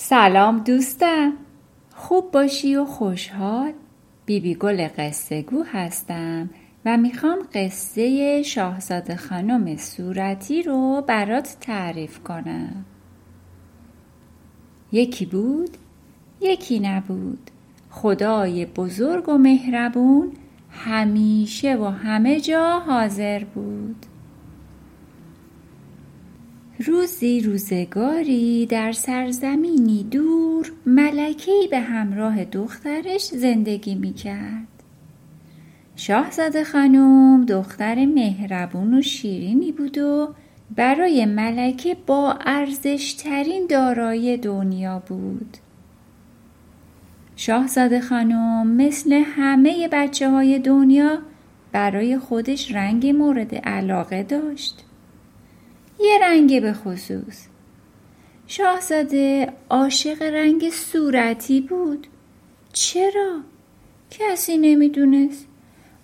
سلام دوستم، خوب باشی و خوشحال. بیبی گل قصه گو هستم و میخوام قصه شاهزاده خانم صورتی رو برات تعریف کنم. یکی بود، یکی نبود. خدای بزرگ و مهربون همیشه و همه جا حاضر بود. روزی روزگاری در سرزمینی دور ملکه‌ای به همراه دخترش زندگی میکرد. شاهزاده خانم دختر مهربون و شیرینی بود و برای ملکه با ارزشترین دارایی دنیا بود. شاهزاده خانم مثل همه بچه های دنیا برای خودش رنگ مورد علاقه داشت. یه رنگ به خصوص. شاهزاده عاشق رنگ صورتی بود. چرا؟ کسی نمیدونست.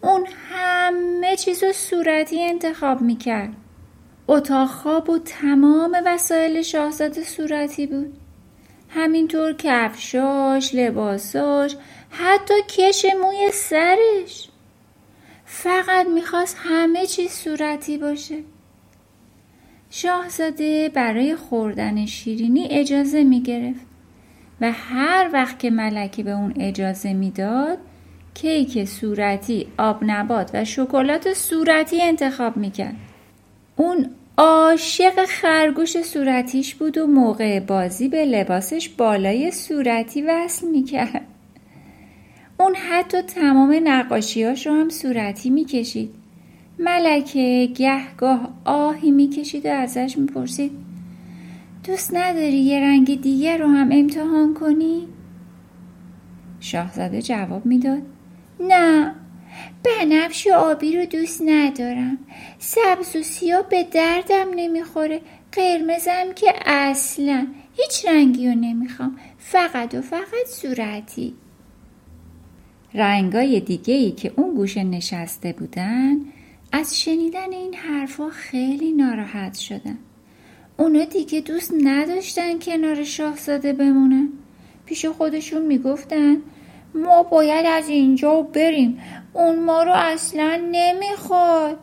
اون همه چیزو صورتی انتخاب میکرد. اتاق خواب و تمام وسایل شاهزاده صورتی بود. همینطور کفشاش، لباساش، حتی کش موی سرش. فقط میخواست همه چیز صورتی باشه. شاهزاده برای خوردن شیرینی اجازه میگرفت و هر وقت که ملکه به اون اجازه میداد کیک صورتی، آب نبات و شکلات صورتی انتخاب میکرد. اون عاشق خرگوش صورتیش بود و موقع بازی به لباسش بالای صورتی وصل میکرد. اون حتی تمام نقاشیاش رو هم صورتی میکشید. ملکه گهگاه آهی میکشید و ازش میپرسید دوست نداری یه رنگ دیگه رو هم امتحان کنی؟ شاهزاده جواب میداد نه، بنفش و آبی رو دوست ندارم، سبز و سیاه به دردم نمیخوره، قرمزم که اصلا، هیچ رنگی رو نمیخوام، فقط و فقط صورتی. رنگای دیگه‌ای که اون گوشه نشسته بودن از شنیدن این حرفا خیلی ناراحت شدن. اونا دیگه دوست نداشتن کنار شاهزاده بمونن. پیش خودشون میگفتن ما باید از اینجا بریم، اون ما رو اصلا نمیخواد.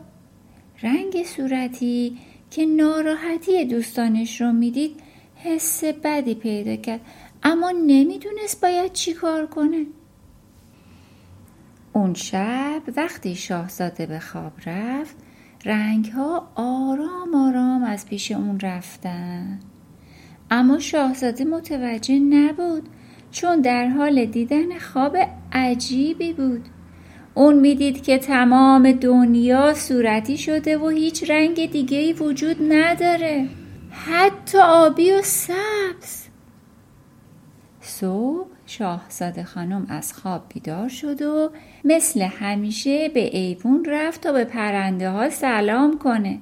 رنگ صورتی که ناراحتی دوستانش رو میدید حس بدی پیدا کرد، اما نمیدونست باید چی کار کنه. اون شب وقتی شاهزاده به خواب رفت، رنگ‌ها آرام آرام از پیش اون رفتن. اما شاهزاده متوجه نبود، چون در حال دیدن خواب عجیبی بود. اون میدید که تمام دنیا صورتی شده و هیچ رنگ دیگه‌ای وجود نداره، حتی آبی و سبز. صبح شاهزاده خانم از خواب بیدار شد و مثل همیشه به ایوون رفت تا به پرنده ها سلام کنه،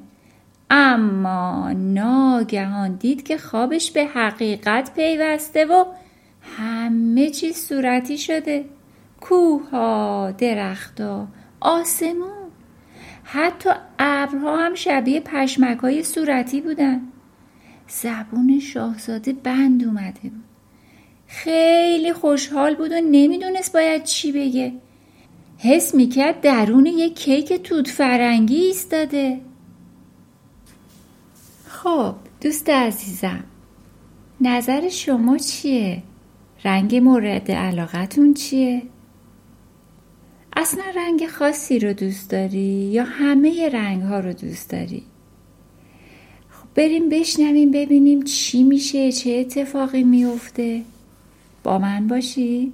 اما ناگهان دید که خوابش به حقیقت پیوسته و همه چیز صورتی شده. کوه ها، درخت ها، آسمون، حتی ابرها هم شبیه پشمک های صورتی بودن. زبون شاهزاده بند اومده بود. خیلی خوشحال بود و نمیدونست باید چی بگه. حس میکرد درون یک کیک توت فرنگی ایستاده. خب دوست عزیزم، نظر شما چیه؟ رنگ مورد علاقتون چیه؟ اصلا رنگ خاصی رو دوست داری یا همه رنگ ها رو دوست داری؟ خب بریم بشنویم ببینیم چی میشه، چه اتفاقی میفته. با من باشی؟